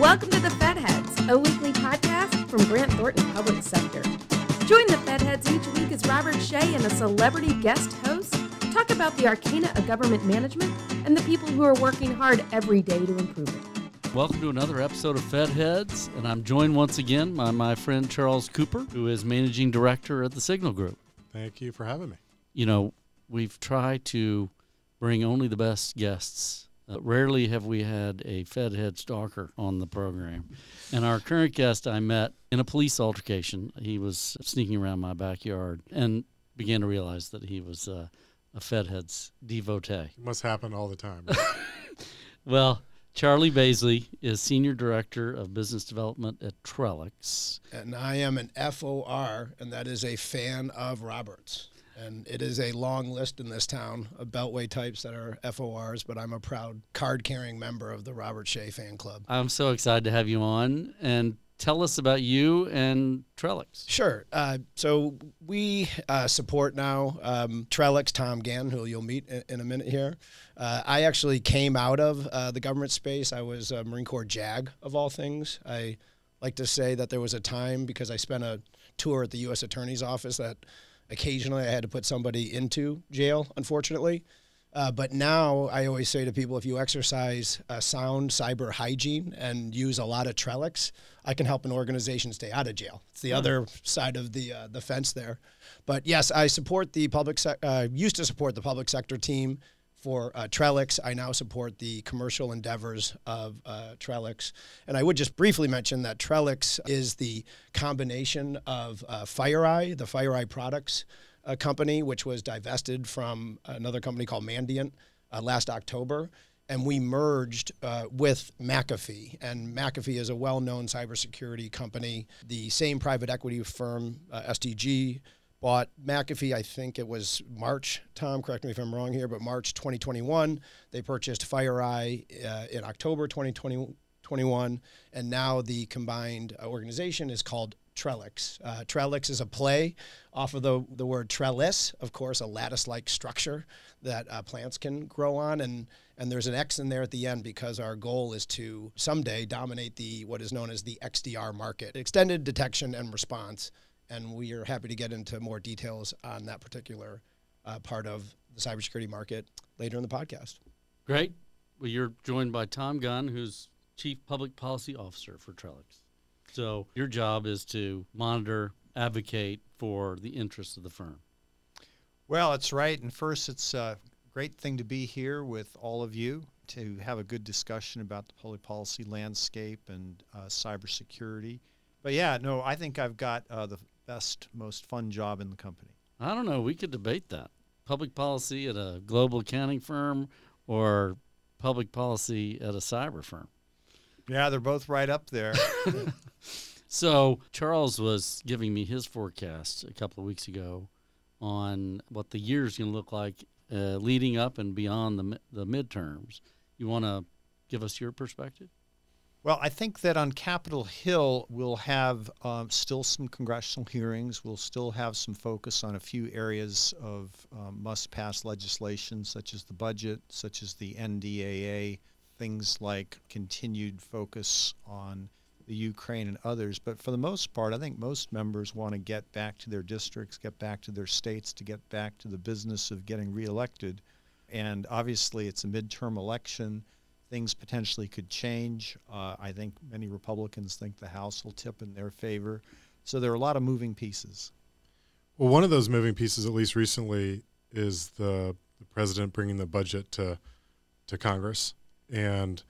Welcome to the Fed Heads, a weekly podcast from Grant Thornton Public Sector. Join the Fed Heads each week as Robert Shea and a celebrity guest host talk about the arcana of government management and the people who are working hard every day to improve it. Welcome to another episode of Fed Heads, and I'm joined once again by my friend Charles Cooper, who is Managing Director at the Signal Group. Thank you for having me. You know, we've tried to bring only the best guests. Rarely have we had a Fed head stalker on the program. And our current guest I met in a police altercation. He was sneaking around my backyard and began to realize that he was a Fed head's devotee. It must happen all the time. Right? Well, Charlie Baisley is Senior Director of Business Development at Trellix. And I am an FOR, and that is a fan of Roberts. And it is a long list in this town of Beltway types that are FORs, but I'm a proud card-carrying member of the Robert Shea fan club. I'm so excited to have you on, and tell us about you and Trellix. Sure. So we support now Trellix, Tom Gann, who you'll meet in a minute here. I actually came out of the government space. I was a Marine Corps JAG, of all things. I like to say that there was a time, because I spent a tour at the U.S. Attorney's Office, that occasionally I had to put somebody into jail, unfortunately. But now I always say to people, if you exercise sound cyber hygiene and use a lot of Trellix, I can help an organization stay out of jail. It's the other side of the fence there. But yes, I support the public used to support the public sector team for Trellix. I now support the commercial endeavors of Trellix. And I would just briefly mention that Trellix is the combination of FireEye, the FireEye products, a company which was divested from another company called Mandiant last October, and we merged with McAfee. And McAfee is a well-known cybersecurity company. The same private equity firm, SDG, bought McAfee, I think it was March, Tom, correct me if I'm wrong here, but March 2021. They purchased FireEye in October 2021, and now the combined organization is called Trellix. Trellix is a play off of the word trellis, of course, a lattice-like structure that plants can grow on, and there's an X in there at the end because our goal is to someday dominate the what is known as the XDR market, extended detection and response, and we are happy to get into more details on that particular part of the cybersecurity market later in the podcast. Great. Well, you're joined by Tom Gann, who's Chief Public Policy Officer for Trellix. So your job is to monitor, advocate for the interests of the firm. Well, that's right. And first, it's a great thing to be here with all of you to have a good discussion about the public policy landscape and cybersecurity. But yeah, no, I think I've got the best, most fun job in the company. I don't know. We could debate that. Public policy at a global accounting firm or public policy at a cyber firm. Yeah, they're both right up there. So Charles was giving me his forecast a couple of weeks ago on what the year's going to look like leading up and beyond the midterms. You want to give us your perspective? Well, I think that on Capitol Hill, we'll have still some congressional hearings. We'll still have some focus on a few areas of must-pass legislation, such as the budget, such as the NDAA, things like continued focus on the Ukraine and others. But for the most part, I think most members want to get back to their districts, get back to their states, to get back to the business of getting reelected. And obviously, it's a midterm election. Things potentially could change. I think many Republicans think the House will tip in their favor. So there are a lot of moving pieces. Well, one of those moving pieces, at least recently, is the president bringing the budget to Congress. And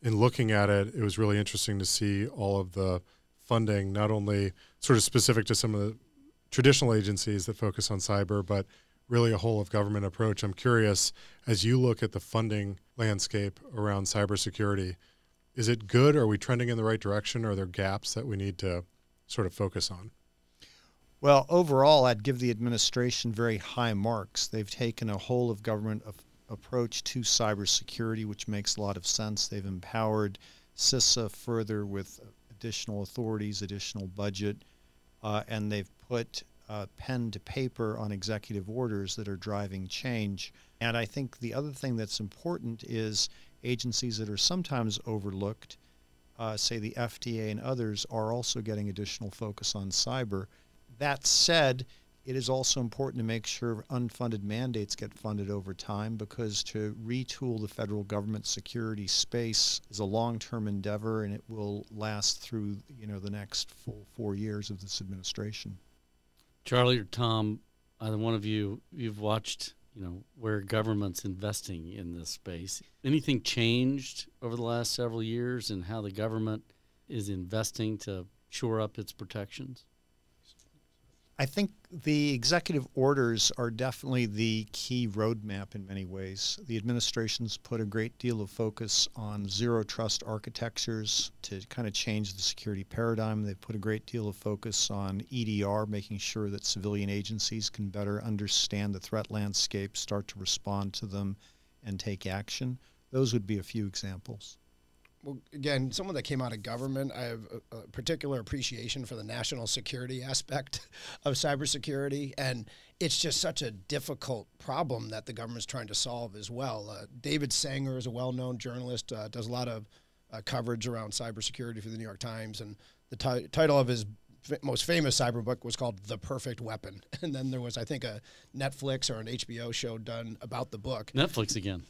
in looking at it, it was really interesting to see all of the funding, not only sort of specific to some of the traditional agencies that focus on cyber, but really a whole of government approach. I'm curious, as you look at the funding landscape around cybersecurity, is it good? Are we trending in the right direction? Are there gaps that we need to sort of focus on? Well, overall, I'd give the administration very high marks. They've taken a whole of government approach to cybersecurity, which makes a lot of sense. They've empowered CISA further with additional authorities, additional budget, and they've put pen to paper on executive orders that are driving change. And I think the other thing that's important is agencies that are sometimes overlooked say the FDA and others are also getting additional focus on cyber. That said, it is also important to make sure unfunded mandates get funded over time, because to retool the federal government security space is a long-term endeavor, and it will last through, you know, the next full 4 years of this administration. Charlie or Tom, either one of you, you've watched, you know, where government's investing in this space. Anything changed over the last several years in how the government is investing to shore up its protections? I think the executive orders are definitely the key roadmap in many ways. The administration's put a great deal of focus on zero trust architectures to kind of change the security paradigm. They've put a great deal of focus on EDR, making sure that civilian agencies can better understand the threat landscape, start to respond to them, and take action. Those would be a few examples. Well, again, someone that came out of government, I have a particular appreciation for the national security aspect of cybersecurity, and it's just such a difficult problem that the government's trying to solve as well. David Sanger is a well-known journalist, does a lot of coverage around cybersecurity for the New York Times, and the title of his most famous cyber book was called The Perfect Weapon. And then there was, I think, a Netflix or an HBO show done about the book. Netflix again.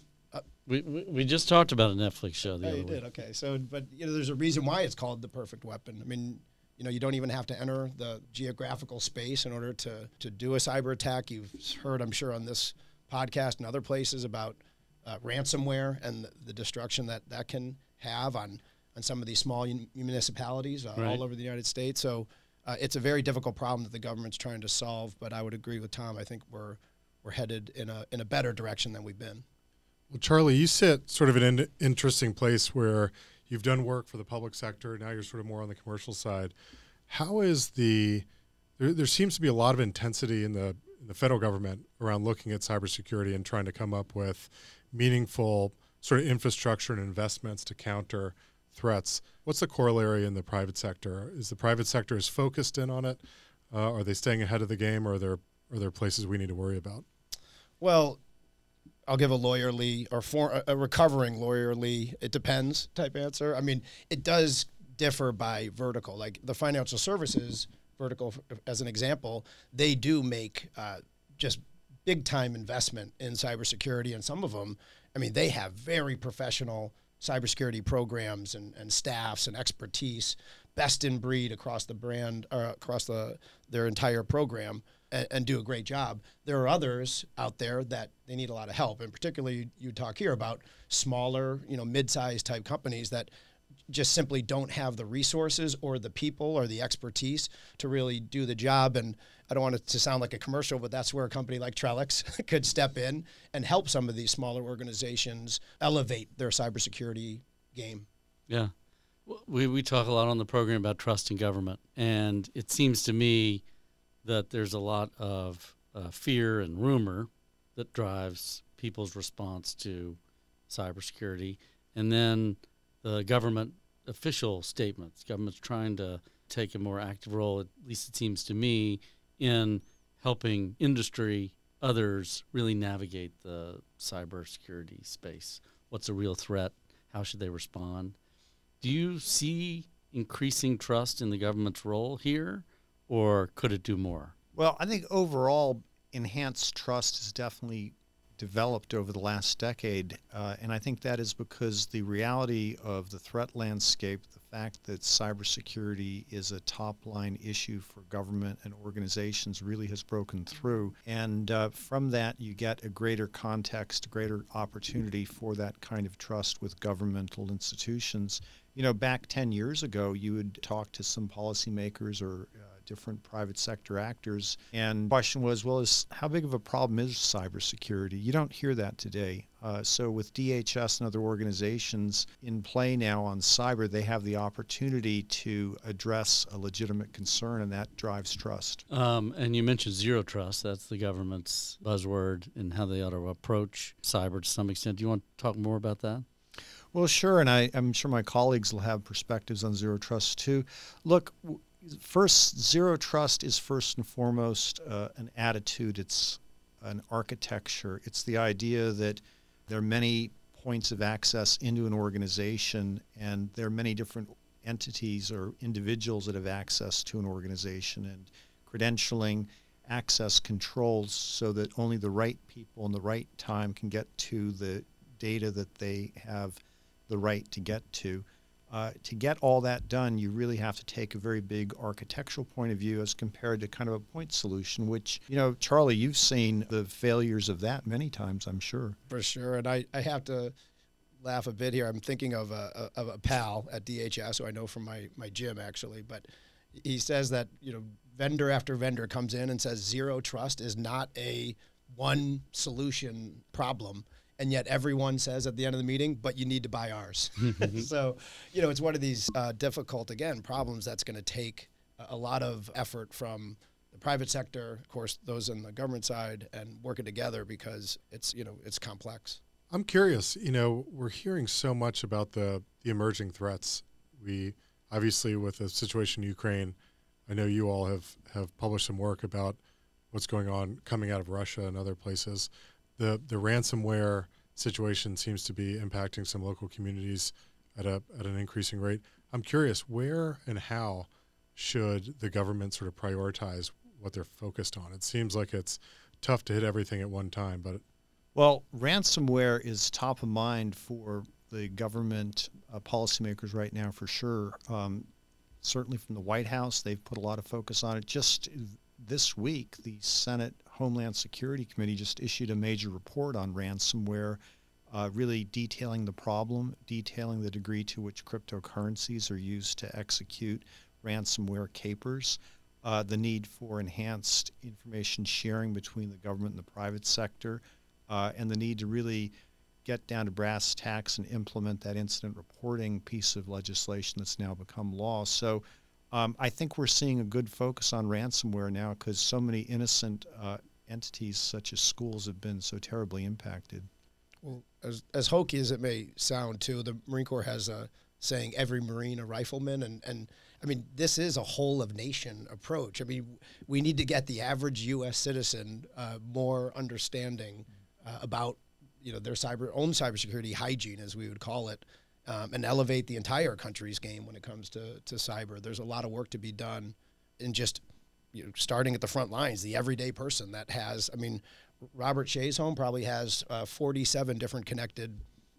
We just talked about a Netflix show the other week. Okay. So, but you know, there's a reason why it's called The Perfect Weapon. I mean, you know, you don't even have to enter the geographical space in order to do a cyber attack. You've heard, I'm sure, on this podcast and other places about ransomware and the destruction that can have on some of these small municipalities right. all over the United States. So, it's a very difficult problem that the government's trying to solve. But I would agree with Tom. I think we're headed in a better direction than we've been. Well, Charlie, you sit sort of in an interesting place where you've done work for the public sector. Now you're sort of more on the commercial side. How is there seems to be a lot of intensity in the federal government around looking at cybersecurity and trying to come up with meaningful sort of infrastructure and investments to counter threats. What's the corollary in the private sector? Is the private sector as focused in on it? Are they staying ahead of the game, or are there places we need to worry about? Well, I'll give a lawyerly or a recovering lawyerly, it depends type answer. I mean, it does differ by vertical. Like the financial services vertical, as an example, they do make just big time investment in cybersecurity. And some of them, I mean, they have very professional cybersecurity programs and staffs and expertise, best in breed across the brand, across their entire program. And do a great job. There are others out there that they need a lot of help, and particularly you talk here about smaller, you know, mid-sized type companies that just simply don't have the resources or the people or the expertise to really do the job. And I don't want it to sound like a commercial, but that's where a company like Trellix could step in and help some of these smaller organizations elevate their cybersecurity game. Yeah. We talk a lot on the program about trust in government, and it seems to me that there's a lot of fear and rumor that drives people's response to cybersecurity. And then the government official statements. Government's trying to take a more active role, at least it seems to me, in helping industry, others really navigate the cybersecurity space. What's a real threat? How should they respond? Do you see increasing trust in the government's role here? Or could it do more? Well, I think overall, enhanced trust has definitely developed over the last decade. And I think that is because the reality of the threat landscape, the fact that cybersecurity is a top-line issue for government and organizations really has broken through. And from that, you get a greater context, greater opportunity for that kind of trust with governmental institutions. You know, back 10 years ago, you would talk to some policymakers or different private sector actors, and the question was, well, how big of a problem is cybersecurity? You don't hear that today. So with DHS and other organizations in play now on cyber, they have the opportunity to address a legitimate concern, and that drives trust. And you mentioned zero trust. That's the government's buzzword and how they ought to approach cyber to some extent. Do you want to talk more about that? Well, sure, and I'm sure my colleagues will have perspectives on zero trust too. Look, first, zero trust is first and foremost an attitude. It's an architecture. It's the idea that there are many points of access into an organization, and there are many different entities or individuals that have access to an organization, and credentialing, access controls so that only the right people in the right time can get to the data that they have the right to get to. To get all that done, you really have to take a very big architectural point of view as compared to kind of a point solution, which, you know, Charlie, you've seen the failures of that many times, I'm sure. For sure. And I have to laugh a bit here. I'm thinking of a pal at DHS who I know from my gym, actually. But he says that, you know, vendor after vendor comes in and says zero trust is not a one solution problem. And yet everyone says at the end of the meeting, but you need to buy ours. So, you know, it's one of these difficult, again, problems that's going to take a lot of effort from the private sector, of course, those on the government side, and working together because it's, you know, it's complex. I'm curious, you know, we're hearing so much about the emerging threats. We obviously, with the situation in Ukraine, I know you all have published some work about what's going on coming out of Russia and other places. The ransomware situation seems to be impacting some local communities at an increasing rate. I'm curious, where and how should the government sort of prioritize what they're focused on? It seems like it's tough to hit everything at one time, but well, ransomware is top of mind for the government policymakers right now for sure. Certainly from the White House, they've put a lot of focus on it. Just this week, the Senate Homeland Security Committee just issued a major report on ransomware, really detailing the problem, detailing the degree to which cryptocurrencies are used to execute ransomware capers, the need for enhanced information sharing between the government and the private sector, and the need to really get down to brass tacks and implement that incident reporting piece of legislation that's now become law. So I think we're seeing a good focus on ransomware now because so many innocent entities such as schools have been so terribly impacted. Well, as hokey as it may sound, too, the Marine Corps has a saying, every Marine a rifleman. And I mean, this is a whole-of-nation approach. I mean, we need to get the average U.S. citizen more understanding about, you know, their own cybersecurity hygiene, as we would call it. And elevate the entire country's game when it comes to cyber. There's a lot of work to be done in just, you know, starting at the front lines, the everyday person that has, I mean, Robert Shea's home probably has 47 different connected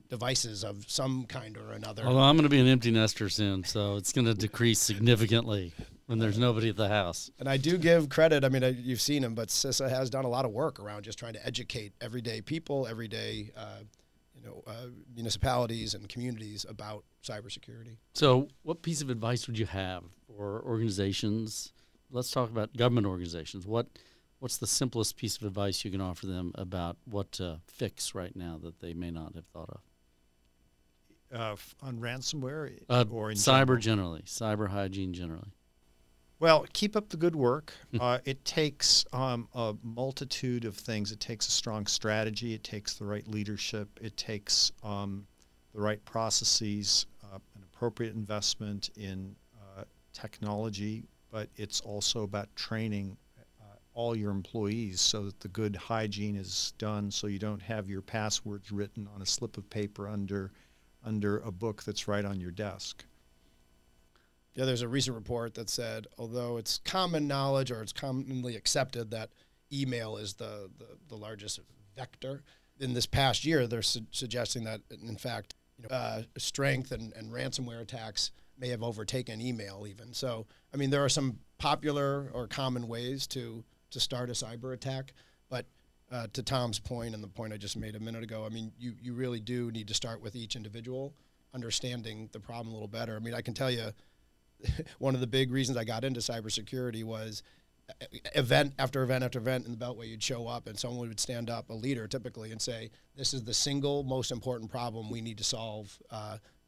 devices of some kind or another. Although I'm going to be an empty nester soon, so it's going to decrease significantly when there's nobody at the house. And I do give credit, I mean, you've seen him, but CISA has done a lot of work around just trying to educate everyday people, everyday municipalities and communities about cybersecurity. So what piece of advice would you have for organizations? Let's talk about government organizations. What's the simplest piece of advice you can offer them about what to fix right now that they may not have thought of? On ransomware or in cyber generally, cyber hygiene generally. Well, keep up the good work. It takes a multitude of things. It takes a strong strategy. It takes the right leadership. It takes the right processes, an appropriate investment in technology, but it's also about training all your employees so that the good hygiene is done so you don't have your passwords written on a slip of paper under a book that's right on your desk. Yeah, there's a recent report that said, although it's common knowledge or it's commonly accepted that email is the largest vector, in this past year they're suggesting that, in fact, strength and ransomware attacks may have overtaken email even. So, I mean, there are some popular or common ways to start a cyber attack, but to Tom's point and the point I just made a minute ago, I mean, you really do need to start with each individual understanding the problem a little better. I mean, I can tell you, one of the big reasons I got into cybersecurity was event after event after event in the Beltway, you'd show up and someone would stand up, a leader typically, and say, this is the single most important problem we need to solve,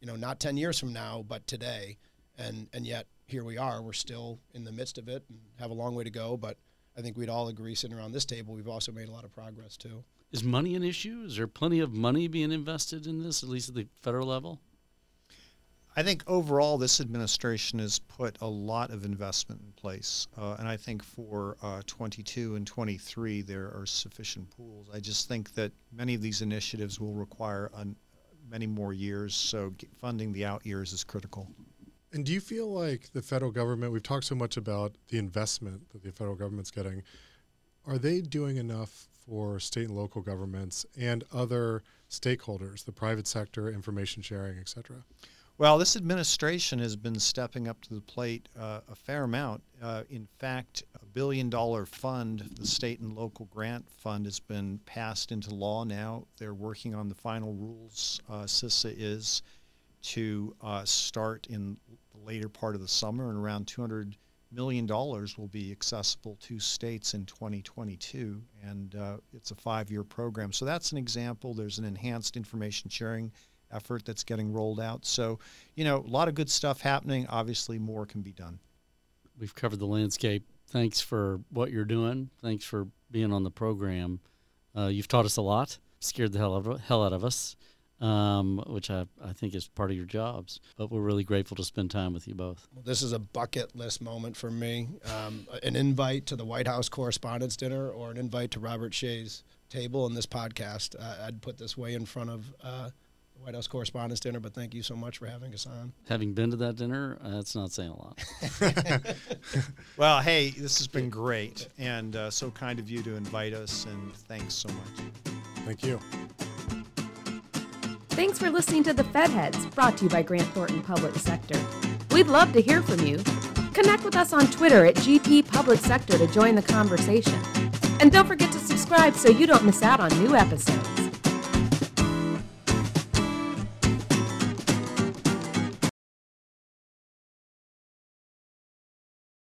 not 10 years from now, but today. And yet here we are, we're still in the midst of it and have a long way to go. But I think we'd all agree sitting around this table, we've also made a lot of progress too. Is money an issue? Is there plenty of money being invested in this, at least at the federal level? I think overall this administration has put a lot of investment in place, and I think for 22 and 23 there are sufficient pools. I just think that many of these initiatives will require many more years, so funding the out years is critical. And do you feel like the federal government, we've talked so much about the investment that the federal government's getting, are they doing enough for state and local governments and other stakeholders, the private sector, information sharing, et cetera? Well, this administration has been stepping up to the plate a fair amount. In fact, a $1 billion fund, the state and local grant fund, has been passed into law now. They're working on the final rules. CISA is to start in the later part of the summer, and around $200 million will be accessible to states in 2022, and it's a 5-year program. So that's an example. There's an enhanced information sharing effort that's getting rolled out. So, you know, a lot of good stuff happening. Obviously, more can be done. We've covered the landscape. Thanks for what you're doing. Thanks for being on the program. You've taught us a lot, scared the hell out of us, which I think is part of your jobs. But we're really grateful to spend time with you both. Well, this is a bucket list moment for me. An invite to the White House Correspondents' Dinner or an invite to Robert Shea's table in this podcast. I'd put this way in front of White House Correspondents' Dinner, but thank you so much for having us on. Having been to that dinner, that's not saying a lot. Well, hey, this has been great, and so kind of you to invite us, and thanks so much. Thank you. Thanks for listening to The Fed Heads, brought to you by Grant Thornton Public Sector. We'd love to hear from you. Connect with us on Twitter at GP Public Sector to join the conversation. And don't forget to subscribe so you don't miss out on new episodes.